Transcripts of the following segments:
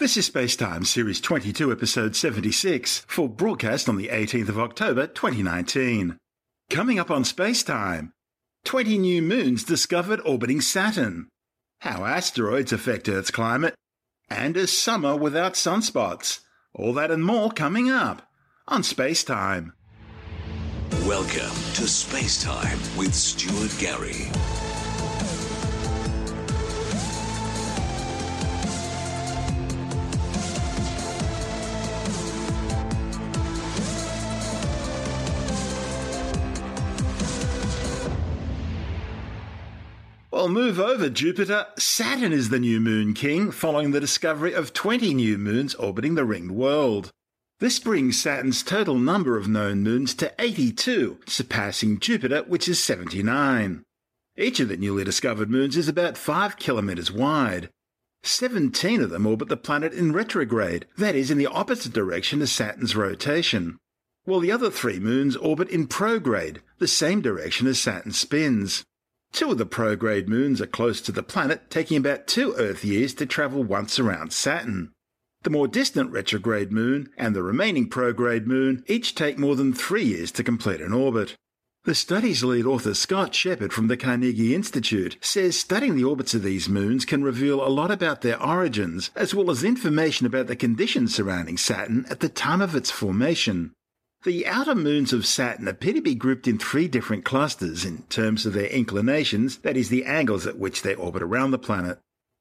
This is Space Time, Series 22, Episode 76, for broadcast on the 18th of October 2019. Coming up on Space Time, 20 new moons discovered orbiting Saturn, how asteroids affect Earth's climate, and a summer without sunspots. All that and more coming up on Space Time. Welcome to Space Time with Stuart Gary. Well, move over, Jupiter. Saturn is the new moon king, following the discovery of 20 new moons orbiting the ringed world. This brings Saturn's total number of known moons to 82, surpassing Jupiter, which is 79. Each of the newly discovered moons is about 5 kilometers wide. 17 of them orbit the planet in retrograde, that is, in the opposite direction to Saturn's rotation, while the other 3 moons orbit in prograde, the same direction as Saturn spins. 2 of the prograde moons are close to the planet, taking about 2 Earth years to travel once around Saturn. The more distant retrograde moon and the remaining prograde moon each take more than 3 years to complete an orbit. The study's lead author, Scott Shepard from the Carnegie Institute, says studying the orbits of these moons can reveal a lot about their origins, as well as information about the conditions surrounding Saturn at the time of its formation. The outer moons of Saturn appear to be grouped in 3 different clusters in terms of their inclinations, that is, the angles at which they orbit around the planet.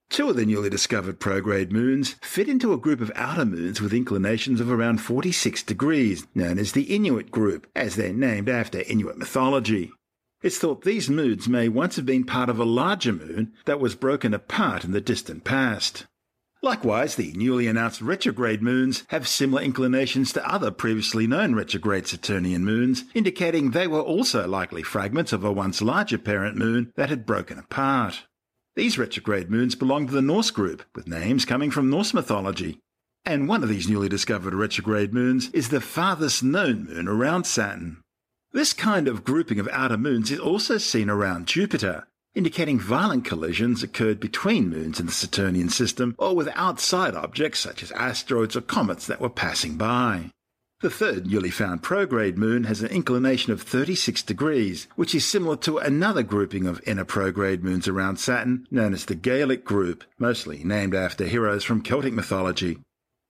2 of the newly discovered prograde moons fit into a group of outer moons with inclinations of around 46 degrees, known as the Inuit group, as they're named after Inuit mythology. It's thought these moons may once have been part of a larger moon that was broken apart in the distant past. Likewise, the newly announced retrograde moons have similar inclinations to other previously known retrograde Saturnian moons, indicating they were also likely fragments of a once larger parent moon that had broken apart. These retrograde moons belong to the Norse group, with names coming from Norse mythology. And one of these newly discovered retrograde moons is the farthest known moon around Saturn. This kind of grouping of outer moons is also seen around Jupiter, indicating violent collisions occurred between moons in the Saturnian system or with outside objects such as asteroids or comets that were passing by. The 3rd newly found prograde moon has an inclination of 36 degrees, which is similar to another grouping of inner prograde moons around Saturn known as the Gaelic group, mostly named after heroes from Celtic mythology.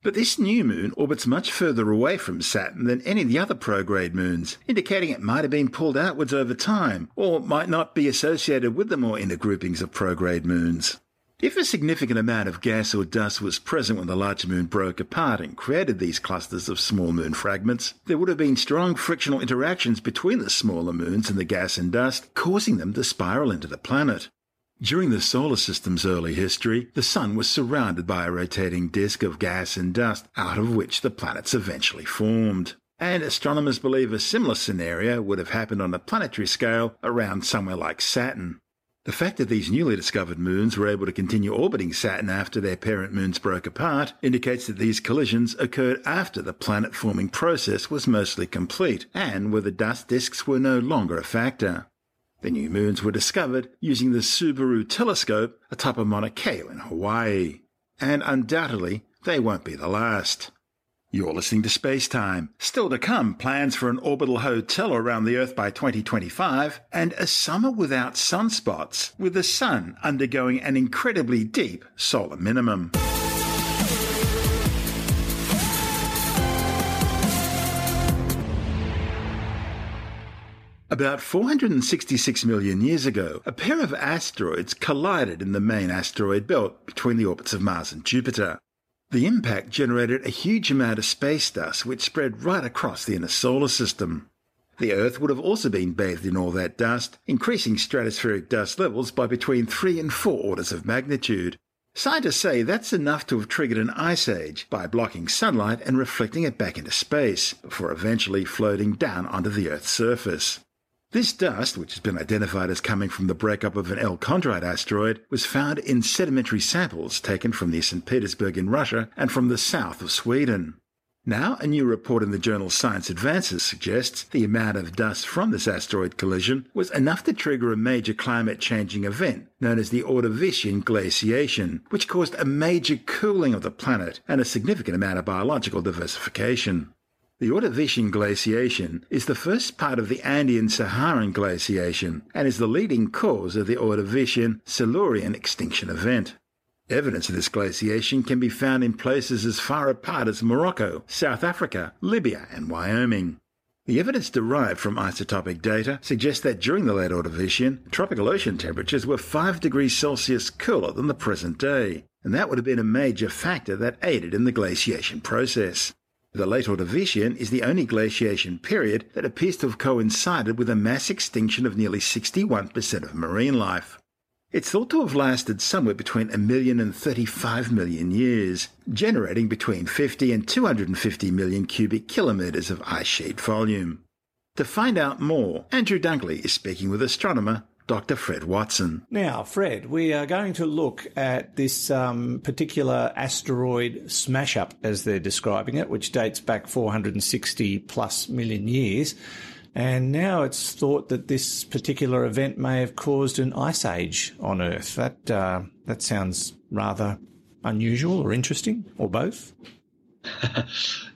But this new moon orbits much further away from Saturn than any of the other prograde moons, indicating it might have been pulled outwards over time, or might not be associated with the more inner groupings of prograde moons. If a significant amount of gas or dust was present when the larger moon broke apart and created these clusters of small moon fragments, there would have been strong frictional interactions between the smaller moons and the gas and dust, causing them to spiral into the planet. During the solar system's early history, the Sun was surrounded by a rotating disk of gas and dust, out of which the planets eventually formed. And astronomers believe a similar scenario would have happened on a planetary scale around somewhere like Saturn. The fact that these newly discovered moons were able to continue orbiting Saturn after their parent moons broke apart indicates that these collisions occurred after the planet-forming process was mostly complete, and where the dust disks were no longer a factor. The new moons were discovered using the Subaru telescope atop of Mauna Kea in Hawaii. And undoubtedly, they won't be the last. You're listening to Space Time. Still to come, plans for an orbital hotel around the Earth by 2025, and a summer without sunspots, with the Sun undergoing an incredibly deep solar minimum. About 466 million years ago, a pair of asteroids collided in the main asteroid belt between the orbits of Mars and Jupiter. The impact generated a huge amount of space dust which spread right across the inner solar system. The Earth would have also been bathed in all that dust, increasing stratospheric dust levels by between 3 and 4 orders of magnitude. Scientists say that's enough to have triggered an ice age by blocking sunlight and reflecting it back into space, before eventually floating down onto the Earth's surface. This dust, which has been identified as coming from the breakup of an L chondrite asteroid, was found in sedimentary samples taken from near St. Petersburg in Russia and from the south of Sweden. Now, a new report in the journal Science Advances suggests the amount of dust from this asteroid collision was enough to trigger a major climate-changing event known as the Ordovician glaciation, which caused a major cooling of the planet and a significant amount of biological diversification. The Ordovician glaciation is the first part of the Andean-Saharan glaciation and is the leading cause of the Ordovician-Silurian extinction event. Evidence of this glaciation can be found in places as far apart as Morocco, South Africa, Libya and Wyoming. The evidence derived from isotopic data suggests that during the late Ordovician, tropical ocean temperatures were 5 degrees Celsius cooler than the present day, and that would have been a major factor that aided in the glaciation process. The late Ordovician is the only glaciation period that appears to have coincided with a mass extinction of nearly 61% of marine life. It's thought to have lasted somewhere between 1 million and 35 million years, generating between 50 and 250 million cubic kilometres of ice sheet volume. To find out more, Andrew Dunkley is speaking with astronomer Dr. Fred Watson. Now, Fred, we are going to look at this particular asteroid smash-up, as they're describing it, which dates back 460-plus million years. And now it's thought that this particular event may have caused an ice age on Earth. That sounds rather unusual or interesting, or both.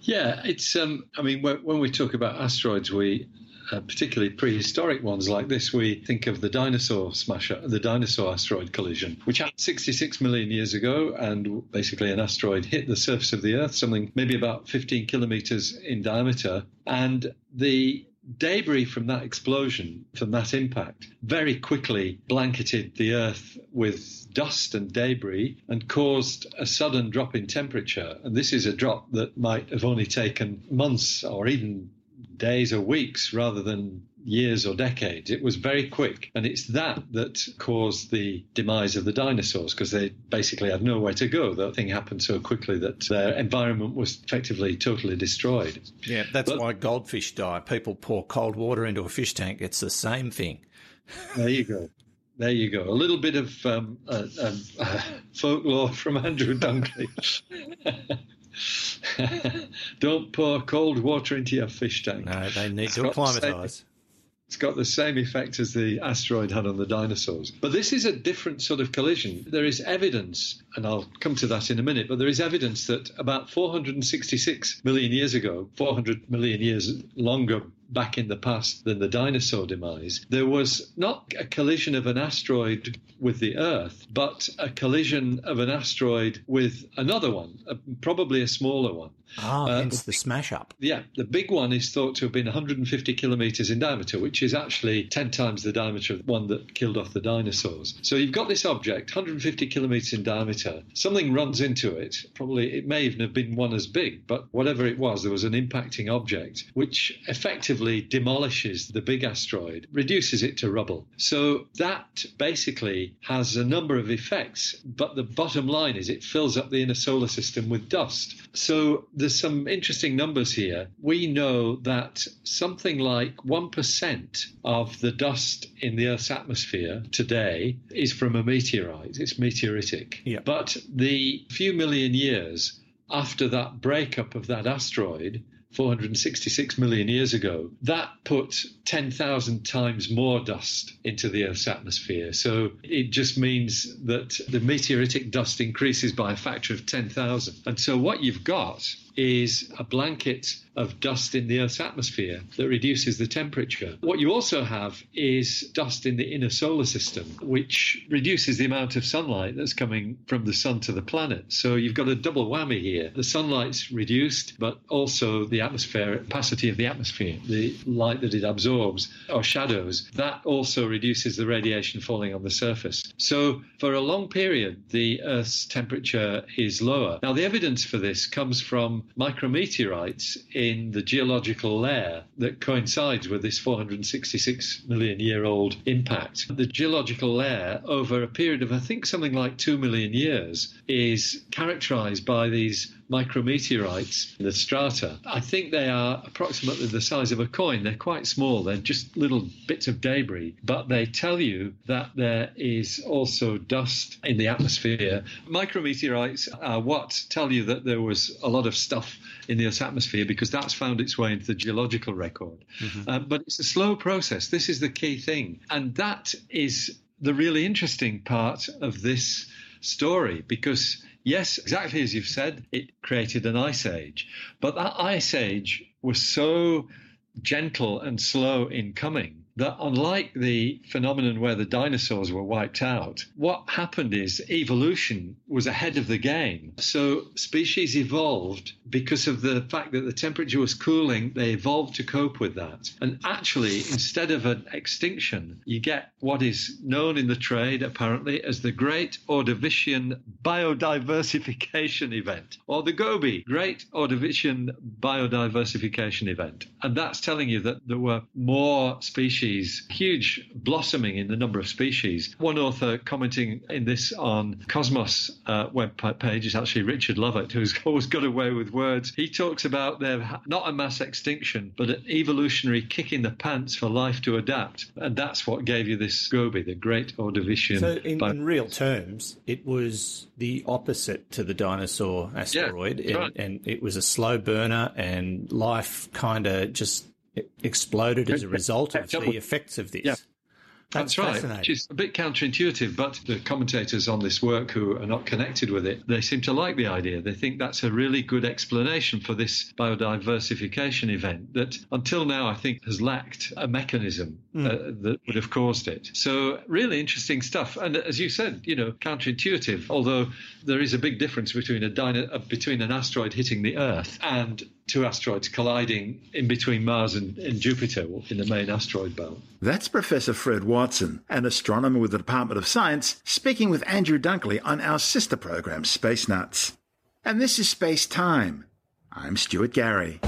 Yeah, it's. I mean, when we talk about asteroids, we particularly prehistoric ones like this, we think of the dinosaur smash-up, the dinosaur asteroid collision, which happened 66 million years ago, and basically an asteroid hit the surface of the Earth, something maybe about 15 kilometres in diameter, and the debris from that explosion, from that impact, very quickly blanketed the Earth with dust and debris and caused a sudden drop in temperature. And this is a drop that might have only taken months or even days or weeks rather than years or decades. It was very quick. And it's that caused the demise of the dinosaurs, because they basically had nowhere to go. That thing happened so quickly that their environment was effectively totally destroyed. Yeah, that's why goldfish die. People pour cold water into a fish tank. It's the same thing. There you go. There you go. A little bit of folklore from Andrew Dunkley. Don't pour cold water into your fish tank. No, they need to acclimatise. It's got the same effect as the asteroid had on the dinosaurs. But this is a different sort of collision. There is evidence, and I'll come to that in a minute, but there is evidence that about 466 million years ago, 400 million years longer back in the past than the dinosaur demise, there was not a collision of an asteroid with the Earth, but a collision of an asteroid with another one, probably a smaller one. Hence the smash-up. Yeah, the big one is thought to have been 150 kilometres in diameter, which is actually 10 times the diameter of the one that killed off the dinosaurs. So you've got this object, 150 kilometres in diameter. Something runs into it. Probably it may even have been one as big, but whatever it was, there was an impacting object, which effectively demolishes the big asteroid, reduces it to rubble. So that basically has a number of effects, but the bottom line is it fills up the inner solar system with dust. So there's some interesting numbers here. We know that something like 1% of the dust in the Earth's atmosphere today is from a meteorite. It's meteoritic. Yeah. But the few million years after that breakup of that asteroid, 466 million years ago, that put 10,000 times more dust into the Earth's atmosphere. So it just means that the meteoritic dust increases by a factor of 10,000. And so what you've got is a blanket of dust in the Earth's atmosphere that reduces the temperature. What you also have is dust in the inner solar system, which reduces the amount of sunlight that's coming from the sun to the planet. So you've got a double whammy here. The sunlight's reduced, but also the atmospheric opacity of the atmosphere, the light that it absorbs, or shadows, that also reduces the radiation falling on the surface. So for a long period, the Earth's temperature is lower. Now, the evidence for this comes from micrometeorites in the geological layer that coincides with this 466 million year old impact. The geological layer, over a period of I think something like 2 million years, is characterized by these micrometeorites in the strata. I think they are approximately the size of a coin. They're quite small. They're just little bits of debris. But they tell you that there is also dust in the atmosphere. Micrometeorites are what tell you that there was a lot of stuff in the Earth's atmosphere because that's found its way into the geological record. Mm-hmm. But it's a slow process. This is the key thing. And that is the really interesting part of this story because, yes, exactly as you've said, it created an ice age. But that ice age was so gentle and slow in coming that unlike the phenomenon where the dinosaurs were wiped out, what happened is evolution was ahead of the game. So species evolved because of the fact that the temperature was cooling. They evolved to cope with that. And actually, instead of an extinction, you get what is known in the trade, apparently, as the Great Ordovician Biodiversification Event, or the GOBI, Great Ordovician Biodiversification Event. And that's telling you that there were more species, huge blossoming in the number of species. One author commenting in this on Cosmos web page is actually Richard Lovett, who's always got away with words. He talks about there not a mass extinction, but an evolutionary kick in the pants for life to adapt. And that's what gave you this GOBI, the Great Ordovician. So in real terms, it was the opposite to the dinosaur asteroid. Yeah, right. And it was a slow burner and life kind of just exploded as a result of the effects of this. Yeah. That's right, which is a bit counterintuitive, but the commentators on this work who are not connected with it, they seem to like the idea. They think that's a really good explanation for this biodiversification event that until now I think has lacked a mechanism that would have caused it. So really interesting stuff. And as you said, you know, counterintuitive, although there is a big difference between between an asteroid hitting the Earth and two asteroids colliding in between Mars and Jupiter in the main asteroid belt. That's Professor Fred Watson, an astronomer with the Department of Science, speaking with Andrew Dunkley on our sister program, Space Nuts. And this is Space Time. I'm Stuart Gary.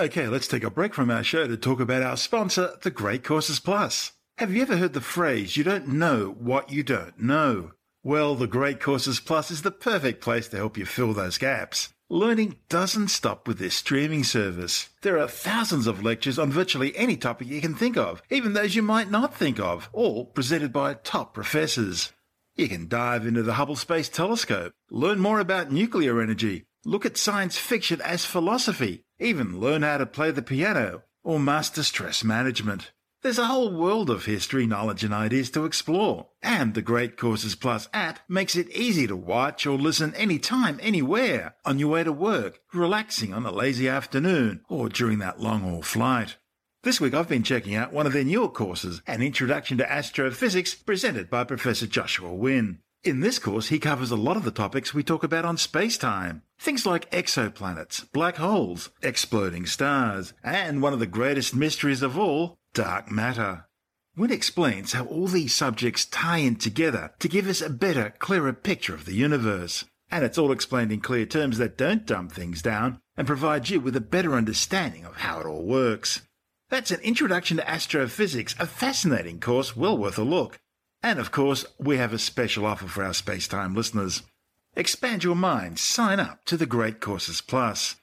Okay, let's take a break from our show to talk about our sponsor, The Great Courses Plus. Have you ever heard the phrase, you don't know what you don't know? Well, The Great Courses Plus is the perfect place to help you fill those gaps. Learning doesn't stop with this streaming service. There are thousands of lectures on virtually any topic you can think of, even those you might not think of, all presented by top professors. You can dive into the Hubble Space Telescope, learn more about nuclear energy, look at science fiction as philosophy, even learn how to play the piano or master stress management. There's a whole world of history, knowledge and ideas to explore. And the Great Courses Plus app makes it easy to watch or listen anytime, anywhere, on your way to work, relaxing on a lazy afternoon, or during that long-haul flight. This week I've been checking out one of their newer courses, An Introduction to Astrophysics, presented by Professor Joshua Wynne. In this course, he covers a lot of the topics we talk about on Spacetime. Things like exoplanets, black holes, exploding stars, and one of the greatest mysteries of all, dark matter. Wynne explains how all these subjects tie in together to give us a better, clearer picture of the universe. And it's all explained in clear terms that don't dumb things down and provide you with a better understanding of how it all works. That's An Introduction to Astrophysics, a fascinating course well worth a look. And, of course, we have a special offer for our Spacetime listeners. Expand your mind. Sign up to The Great Courses Plus.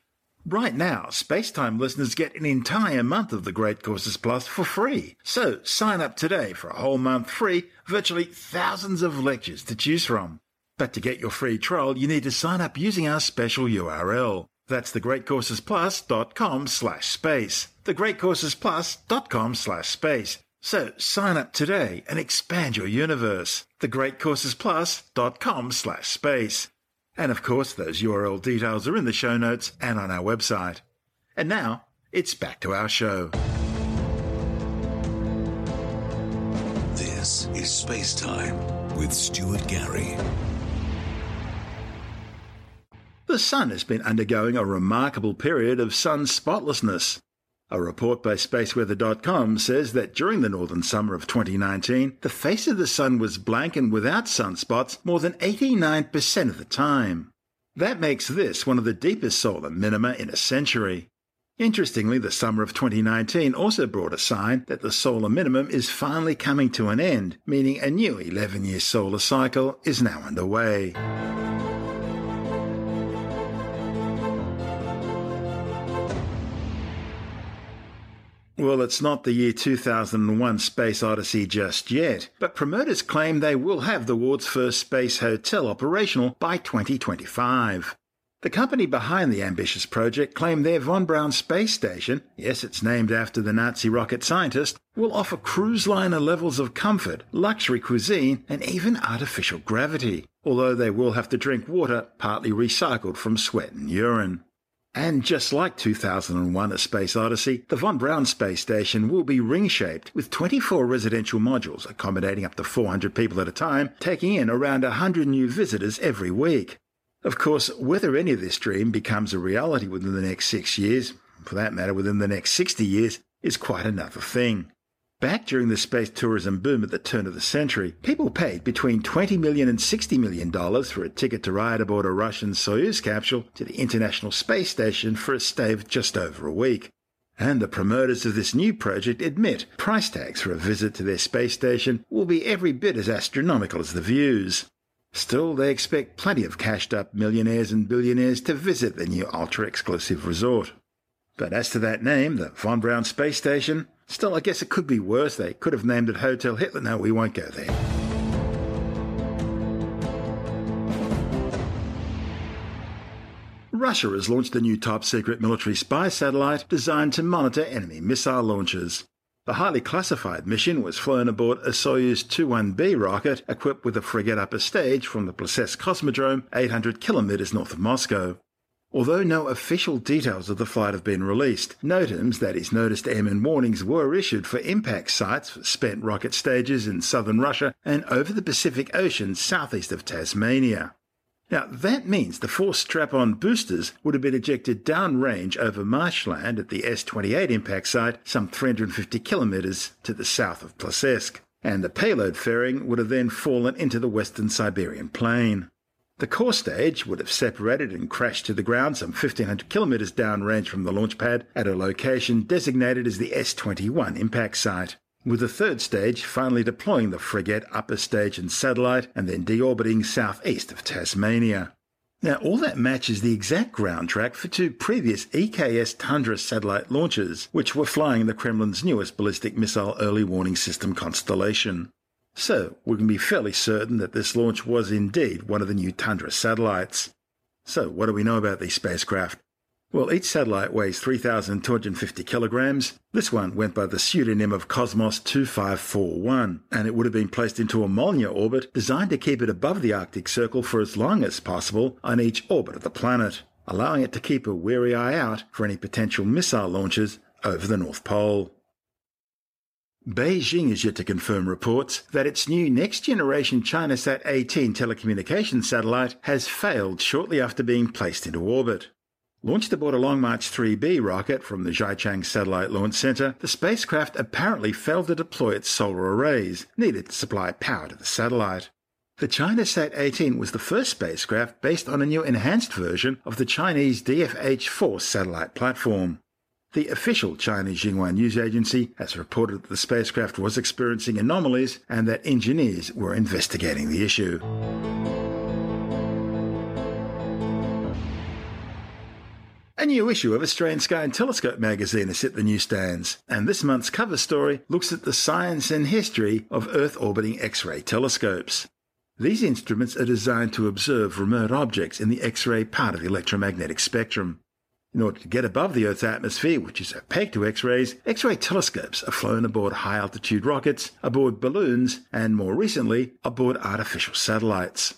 Right now, Spacetime listeners get an entire month of The Great Courses Plus for free. So sign up today for a whole month free, virtually thousands of lectures to choose from. But to get your free trial, you need to sign up using our special URL. That's thegreatcoursesplus.com/space. Thegreatcoursesplus.com/space. So sign up today and expand your universe. Thegreatcoursesplus.com/space. And of course, those URL details are in the show notes and on our website. And now, it's back to our show. This is Space Time with Stuart Gary. The Sun has been undergoing a remarkable period of sun spotlessness. A report by SpaceWeather.com says that during the northern summer of 2019, the face of the Sun was blank and without sunspots more than 89% of the time. That makes this one of the deepest solar minima in a century. Interestingly, the summer of 2019 also brought a sign that the solar minimum is finally coming to an end, meaning a new 11-year solar cycle is now underway. Well, it's not the year 2001 Space Odyssey just yet, but promoters claim they will have the world's first space hotel operational by 2025. The company behind the ambitious project claimed their Von Braun space station, yes, it's named after the Nazi rocket scientist, will offer cruise liner levels of comfort, luxury cuisine, and even artificial gravity, although they will have to drink water partly recycled from sweat and urine. And just like 2001 A Space Odyssey, the Von Braun space station will be ring-shaped, with 24 residential modules accommodating up to 400 people at a time, taking in around 100 new visitors every week. Of course, whether any of this dream becomes a reality within the next 6 years, for that matter within the next 60 years, is quite another thing. Back during the space tourism boom at the turn of the century, people paid between $20 million and $60 million for a ticket to ride aboard a Russian Soyuz capsule to the International Space Station for a stay of just over a week. And the promoters of this new project admit price tags for a visit to their space station will be every bit as astronomical as the views. Still, they expect plenty of cashed-up millionaires and billionaires to visit the new ultra-exclusive resort. But as to that name, the Von Braun space station, still, I guess it could be worse. They could have named it Hotel Hitler. No, we won't go there. Russia has launched a new top-secret military spy satellite designed to monitor enemy missile launches. The highly classified mission was flown aboard a Soyuz 21B rocket equipped with a frigate upper stage from the Plesetsk Cosmodrome, 800 kilometers north of Moscow. Although no official details of the flight have been released, NOTAMs, that is, notice to airmen warnings, were issued for impact sites for spent rocket stages in southern Russia and over the Pacific Ocean southeast of Tasmania. Now, that means the four strap-on boosters would have been ejected downrange over marshland at the S-28 impact site some 350 kilometres to the south of Plesetsk, and the payload fairing would have then fallen into the western Siberian plain. The core stage would have separated and crashed to the ground some 1,500 kilometers downrange from the launch pad at a location designated as the S-21 impact site, with the third stage finally deploying the frigate, upper stage and satellite, and then deorbiting southeast of Tasmania. Now, all that matches the exact ground track for two previous EKS Tundra satellite launches, which were flying the Kremlin's newest ballistic missile early warning system constellation. So, we can be fairly certain that this launch was indeed one of the new Tundra satellites. So, what do we know about these spacecraft? Well, each satellite weighs 3,250 kilograms. This one went by the pseudonym of Cosmos 2541, and it would have been placed into a Molniya orbit designed to keep it above the Arctic Circle for as long as possible on each orbit of the planet, allowing it to keep a wary eye out for any potential missile launches over the North Pole. Beijing is yet to confirm reports that its new next-generation ChinaSat-18 telecommunications satellite has failed shortly after being placed into orbit. Launched aboard a Long March 3B rocket from the Xichang Satellite Launch Center, the spacecraft apparently failed to deploy its solar arrays needed to supply power to the satellite. The ChinaSat-18 was the first spacecraft based on a new enhanced version of the Chinese DFH-4 satellite platform. The official Chinese Xinhua news agency has reported that the spacecraft was experiencing anomalies and that engineers were investigating the issue. A new issue of Australian Sky and Telescope magazine has hit the newsstands, and this month's cover story looks at the science and history of Earth-orbiting X-ray telescopes. These instruments are designed to observe remote objects in the X-ray part of the electromagnetic spectrum. In order to get above the Earth's atmosphere, which is opaque to X-rays, X-ray telescopes are flown aboard high-altitude rockets, aboard balloons, and more recently, aboard artificial satellites.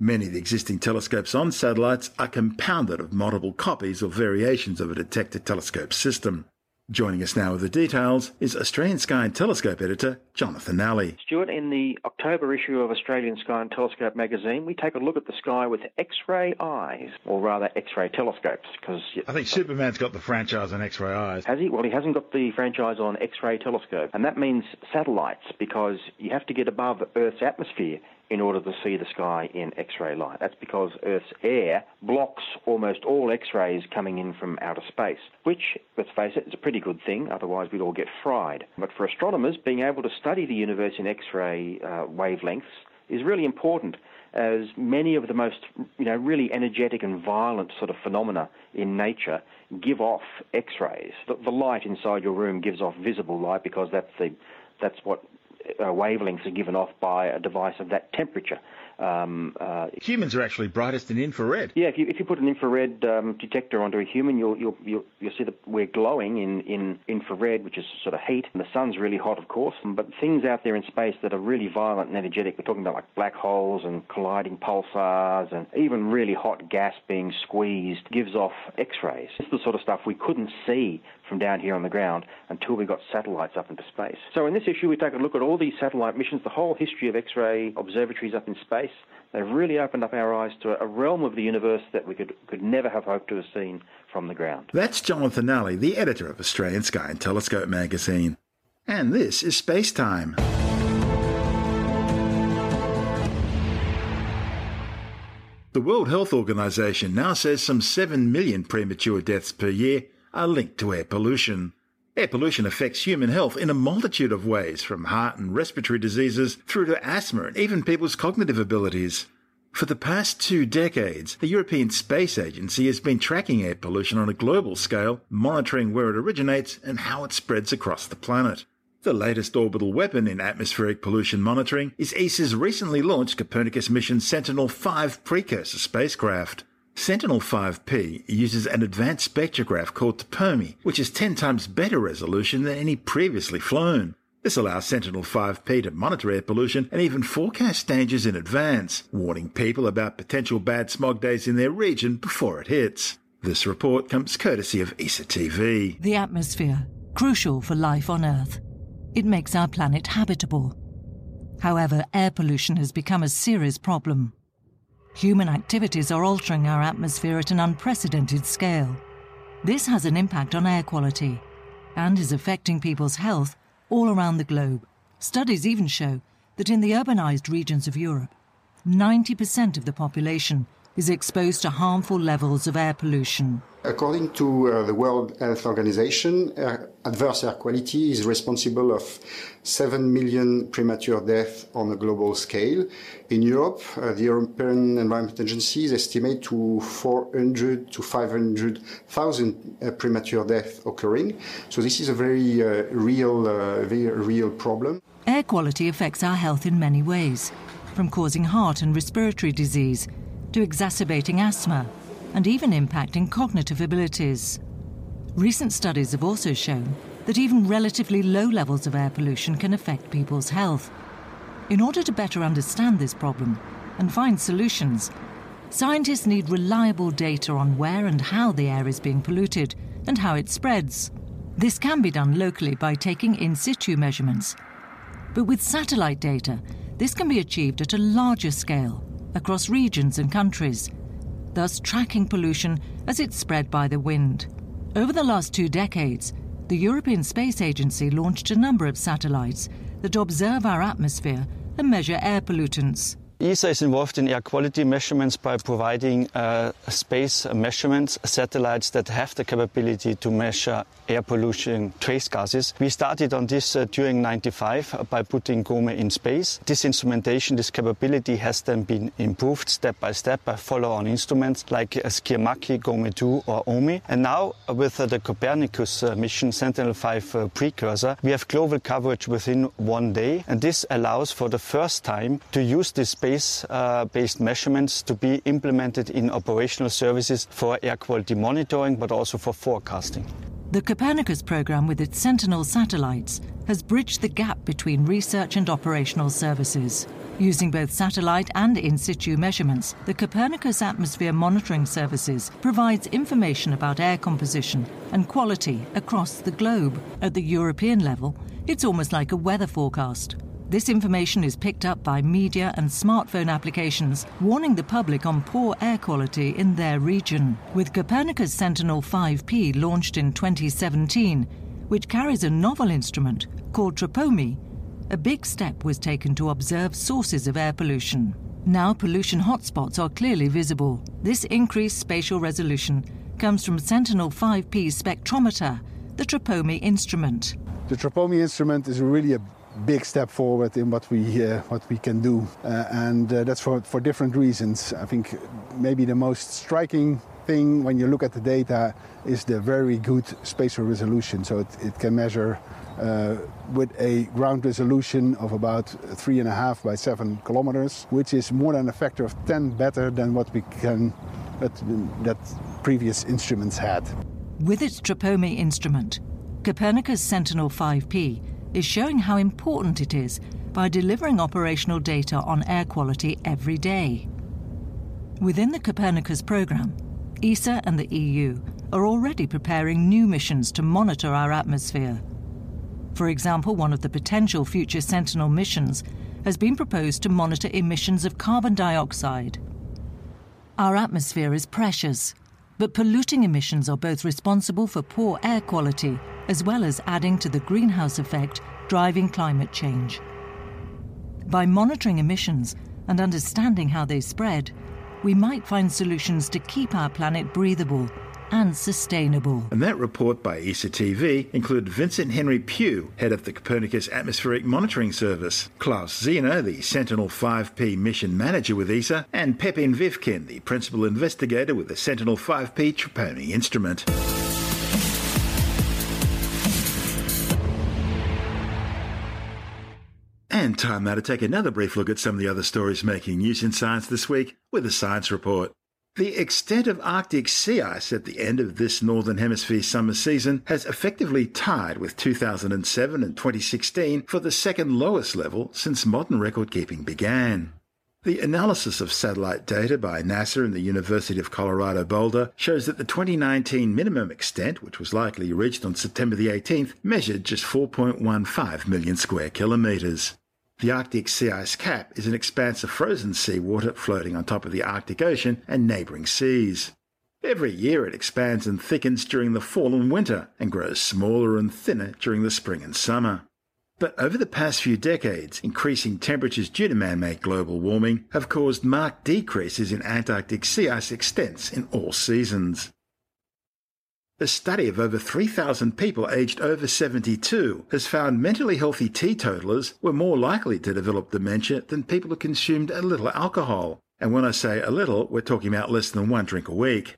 Many of the existing telescopes on satellites are compounded of multiple copies or variations of a detected telescope system. Joining us now with the details is Australian Sky and Telescope editor Jonathan Alley. Stuart, in the October issue of Australian Sky and Telescope magazine, we take a look at the sky with X-ray eyes, or rather X-ray telescopes. Because I think Superman's got the franchise on X-ray eyes. Has he? Well, he hasn't got the franchise on X-ray telescope, and that means satellites, because you have to get above Earth's atmosphere in order to see the sky in X-ray light. That's because Earth's air blocks almost all X-rays coming in from outer space, which, let's face it, is a pretty good thing, otherwise we'd all get fried. But for astronomers, being able to study the universe in X-ray wavelengths is really important, as many of the most, really energetic and violent sort of phenomena in nature give off X-rays. The light inside your room gives off visible light because that's what wavelengths are given off by a device of that temperature. Humans are actually brightest in infrared. Yeah, if you put an infrared detector onto a human, you'll see that we're glowing in infrared, which is sort of heat. And the sun's really hot, of course, but things out there in space that are really violent and energetic, we're talking about like black holes and colliding pulsars, and even really hot gas being squeezed gives off X-rays. It's the sort of stuff we couldn't see from down here on the ground until we got satellites up into space. So in this issue, we take a look at all these satellite missions, the whole history of X-ray observatories up in space. They've really opened up our eyes to a realm of the universe that we could never have hoped to have seen from the ground. That's Jonathan Nally, the editor of Australian Sky and Telescope magazine. And this is Space Time. The World Health Organization now says some 7 million premature deaths per year are linked to air pollution. Air pollution affects human health in a multitude of ways, from heart and respiratory diseases through to asthma and even people's cognitive abilities. For the past 2 decades, the European Space Agency has been tracking air pollution on a global scale, monitoring where it originates and how it spreads across the planet. The latest orbital weapon in atmospheric pollution monitoring is ESA's recently launched Copernicus mission Sentinel-5 precursor spacecraft. Sentinel-5P uses an advanced spectrograph called Tropomi, which is 10 times better resolution than any previously flown. This allows Sentinel-5P to monitor air pollution and even forecast dangers in advance, warning people about potential bad smog days in their region before it hits. This report comes courtesy of ESA TV. The atmosphere, crucial for life on Earth. It makes our planet habitable. However, air pollution has become a serious problem. Human activities are altering our atmosphere at an unprecedented scale. This has an impact on air quality and is affecting people's health all around the globe. Studies even show that in the urbanized regions of Europe, 90% of the population is exposed to harmful levels of air pollution. According to the World Health Organization, adverse air quality is responsible of 7 million premature deaths on a global scale. In Europe, the European Environment Agency is estimated to 400 to 500,000 premature deaths occurring. So this is a very real problem. Air quality affects our health in many ways, from causing heart and respiratory disease to exacerbating asthma, and even impacting cognitive abilities. Recent studies have also shown that even relatively low levels of air pollution can affect people's health. In order to better understand this problem and find solutions, scientists need reliable data on where and how the air is being polluted and how it spreads. This can be done locally by taking in situ measurements. But with satellite data, this can be achieved at a larger scale, across regions and countries, thus tracking pollution as it's spread by the wind. Over the last 2 decades, the European Space Agency launched a number of satellites that observe our atmosphere and measure air pollutants. ESA is involved in air quality measurements by providing space measurements, satellites that have the capability to measure air pollution trace gases. We started on this during 1995 by putting GOME in space. This instrumentation, this capability has then been improved step by step by follow-on instruments like Skiermaki, GOME-2 or OMI. And now with the Copernicus mission Sentinel-5 precursor, we have global coverage within 1 day, and this allows for the first time to use this space-based measurements to be implemented in operational services for air quality monitoring, but also for forecasting. The Copernicus program with its Sentinel satellites has bridged the gap between research and operational services. Using both satellite and in-situ measurements, the Copernicus Atmosphere Monitoring Services provides information about air composition and quality across the globe. At the European level, it's almost like a weather forecast. This information is picked up by media and smartphone applications, warning the public on poor air quality in their region. With Copernicus Sentinel-5P launched in 2017, which carries a novel instrument called Tropomi, a big step was taken to observe sources of air pollution. Now pollution hotspots are clearly visible. This increased spatial resolution comes from Sentinel-5P spectrometer, the Tropomi instrument. The Tropomi instrument is really a big step forward in what we can do, and that's for different reasons. I think maybe the most striking thing when you look at the data is the very good spatial resolution. So it can measure with a ground resolution of about 3.5 by 7 kilometers, which is more than a factor of 10 better than what we can that previous instruments had. With its Tropomi instrument, Copernicus Sentinel-5P is showing how important it is by delivering operational data on air quality every day. Within the Copernicus program, ESA and the EU are already preparing new missions to monitor our atmosphere. For example, one of the potential future Sentinel missions has been proposed to monitor emissions of carbon dioxide. Our atmosphere is precious, but polluting emissions are both responsible for poor air quality as well as adding to the greenhouse effect driving climate change. By monitoring emissions and understanding how they spread, we might find solutions to keep our planet breathable and sustainable. And that report by ESA TV included Vincent Henry Pugh, head of the Copernicus Atmospheric Monitoring Service, Klaus Zehner, the Sentinel-5P mission manager with ESA, and Pepin Vivkin, the principal investigator with the Sentinel-5P Tropomi instrument. And time now to take another brief look at some of the other stories making news in science this week with a science report. The extent of Arctic sea ice at the end of this Northern Hemisphere summer season has effectively tied with 2007 and 2016 for the second lowest level since modern record-keeping began. The analysis of satellite data by NASA and the University of Colorado Boulder shows that the 2019 minimum extent, which was likely reached on September the 18th, measured just 4.15 million square kilometres. The Arctic sea ice cap is an expanse of frozen seawater floating on top of the Arctic Ocean and neighbouring seas. Every year it expands and thickens during the fall and winter and grows smaller and thinner during the spring and summer. But over the past few decades, increasing temperatures due to man-made global warming have caused marked decreases in Antarctic sea ice extents in all seasons. A study of over 3,000 people aged over 72 has found mentally healthy teetotalers were more likely to develop dementia than people who consumed a little alcohol. And when I say a little, we're talking about less than one drink a week.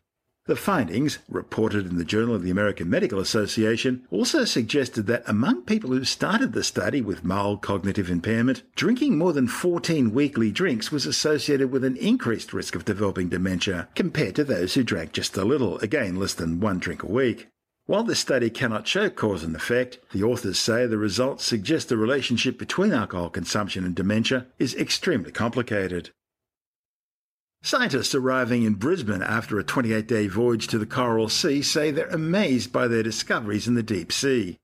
The findings, reported in the Journal of the American Medical Association, also suggested that among people who started the study with mild cognitive impairment, drinking more than 14 weekly drinks was associated with an increased risk of developing dementia compared to those who drank just a little, again less than one drink a week. While this study cannot show cause and effect, the authors say the results suggest the relationship between alcohol consumption and dementia is extremely complicated. Scientists arriving in Brisbane after a 28-day voyage to the Coral Sea say they're amazed by their discoveries in the deep sea.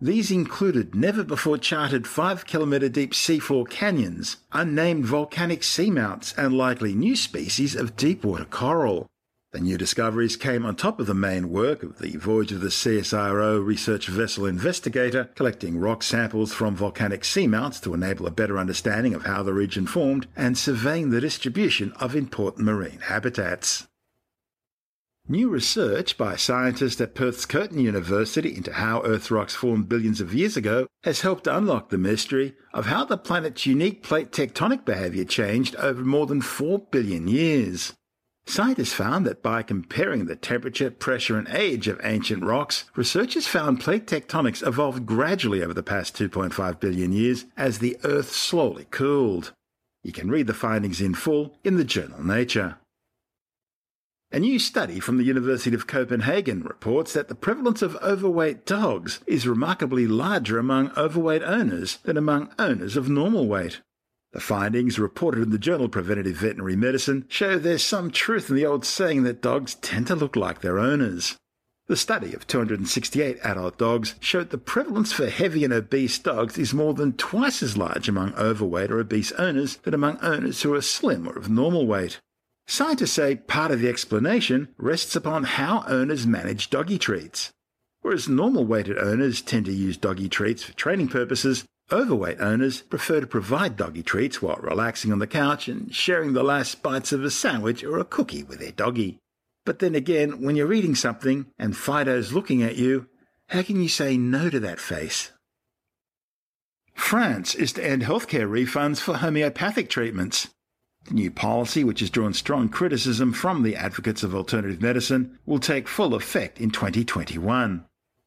These included never-before-charted 5-kilometre deep seafloor canyons, unnamed volcanic seamounts, and likely new species of deepwater coral. The new discoveries came on top of the main work of the voyage of the CSIRO research vessel Investigator, collecting rock samples from volcanic seamounts to enable a better understanding of how the region formed and surveying the distribution of important marine habitats. New research by scientists at Perth's Curtin University into how Earth rocks formed billions of years ago has helped unlock the mystery of how the planet's unique plate tectonic behaviour changed over more than 4 billion years. Scientists found that by comparing the temperature, pressure and age of ancient rocks, researchers found plate tectonics evolved gradually over the past 2.5 billion years as the Earth slowly cooled. You can read the findings in full in the journal Nature. A new study from the University of Copenhagen reports that the prevalence of overweight dogs is remarkably larger among overweight owners than among owners of normal weight. The findings, reported in the journal Preventative Veterinary Medicine, show there's some truth in the old saying that dogs tend to look like their owners. The study of 268 adult dogs showed the prevalence for heavy and obese dogs is more than twice as large among overweight or obese owners than among owners who are slim or of normal weight. Scientists say part of the explanation rests upon how owners manage doggy treats. Whereas normal-weighted owners tend to use doggy treats for training purposes, Overweight owners prefer to provide doggy treats while relaxing on the couch and sharing the last bites of a sandwich or a cookie with their doggy. But then again, when you're eating something and Fido's looking at you, how can you say no to that face? France is to end healthcare refunds for homeopathic treatments. The new policy, which has drawn strong criticism from the advocates of alternative medicine, will take full effect in 2021.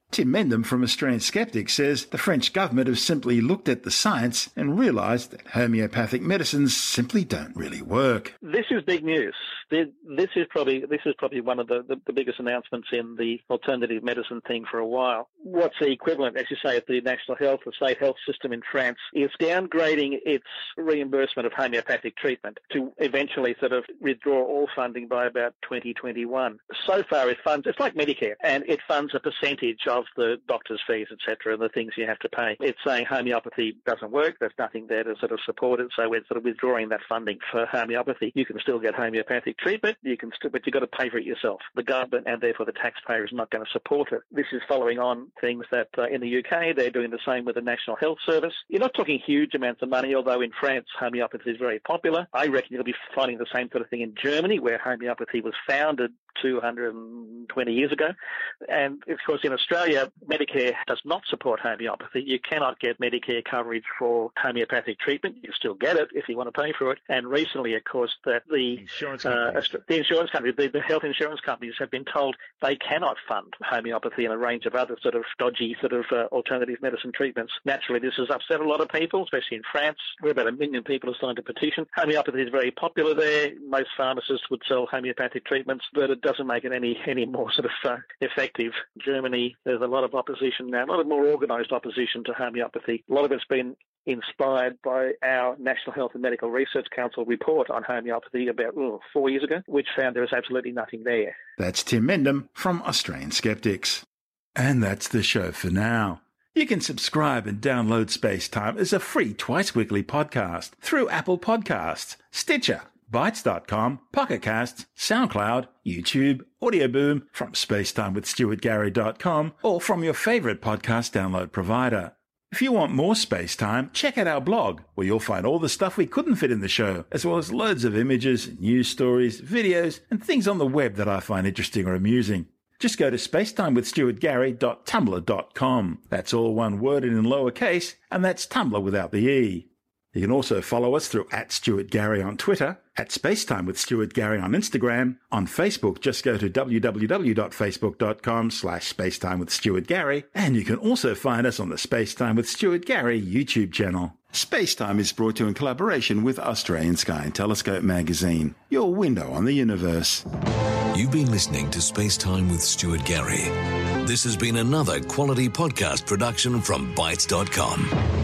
Tim Mendham from Australian Skeptics says the French government have simply looked at the science and realised that homeopathic medicines simply don't really work. This is big news. This is probably one of the biggest announcements in the alternative medicine thing for a while. What's the equivalent, as you say, of the National Health or State Health System in France is downgrading its reimbursement of homeopathic treatment to eventually sort of withdraw all funding by about 2021. So far, it funds, it's like Medicare, and it funds a percentage of the doctor's fees, etc., and the things you have to pay. It's saying homeopathy doesn't work. There's nothing there to sort of support it, so we're sort of withdrawing that funding for homeopathy. You can still get homeopathic treatment, but you've got to pay for it yourself. The government and therefore the taxpayer is not going to support it. This is following on things that in the UK they're doing the same with the National Health Service. You're not talking huge amounts of money, although in France homeopathy is very popular. I reckon you'll be finding the same sort of thing in Germany, where homeopathy was founded 220 years ago. And of course in Australia, Medicare does not support homeopathy. You cannot get Medicare coverage for homeopathic treatment. You still get it if you want to pay for it. And recently, of course, that the health insurance companies have been told they cannot fund homeopathy and a range of other sort of dodgy sort of alternative medicine treatments. Naturally, this has upset a lot of people, especially in France, where about 1 million people have signed a petition. Homeopathy is very popular there. Most pharmacists would sell homeopathic treatments, but it doesn't make it any more sort of effective. Germany, there's a lot of opposition now, a lot of more organised opposition to homeopathy. A lot of it's been inspired by our National Health and Medical Research Council report on homeopathy about 4 years ago, which found there was absolutely nothing there. That's Tim Mendham from Australian Skeptics. And that's the show for now. You can subscribe and download Space Time as a free twice-weekly podcast through Apple Podcasts, Stitcher, Bytes.com, Pocket Casts, SoundCloud, YouTube, Audioboom, from spacetimewithstuartgary.com, or from your favourite podcast download provider. If you want more Space Time, check out our blog, where you'll find all the stuff we couldn't fit in the show, as well as loads of images, news stories, videos, and things on the web that I find interesting or amusing. Just go to spacetimewithstuartgary.tumblr.com. That's all one word and in lowercase, and that's Tumblr without the E. You can also follow us through @StuartGary on Twitter, @SpaceTimeWithStuartGary on Instagram. On Facebook, just go to www.facebook.com/SpaceTimeWithStuartGary, and you can also find us on the Space Time with Stuart Gary YouTube channel. Space Time is brought to you in collaboration with Australian Sky and Telescope magazine, your window on the universe. You've been listening to Space Time with Stuart Gary. This has been another quality podcast production from Bytes.com.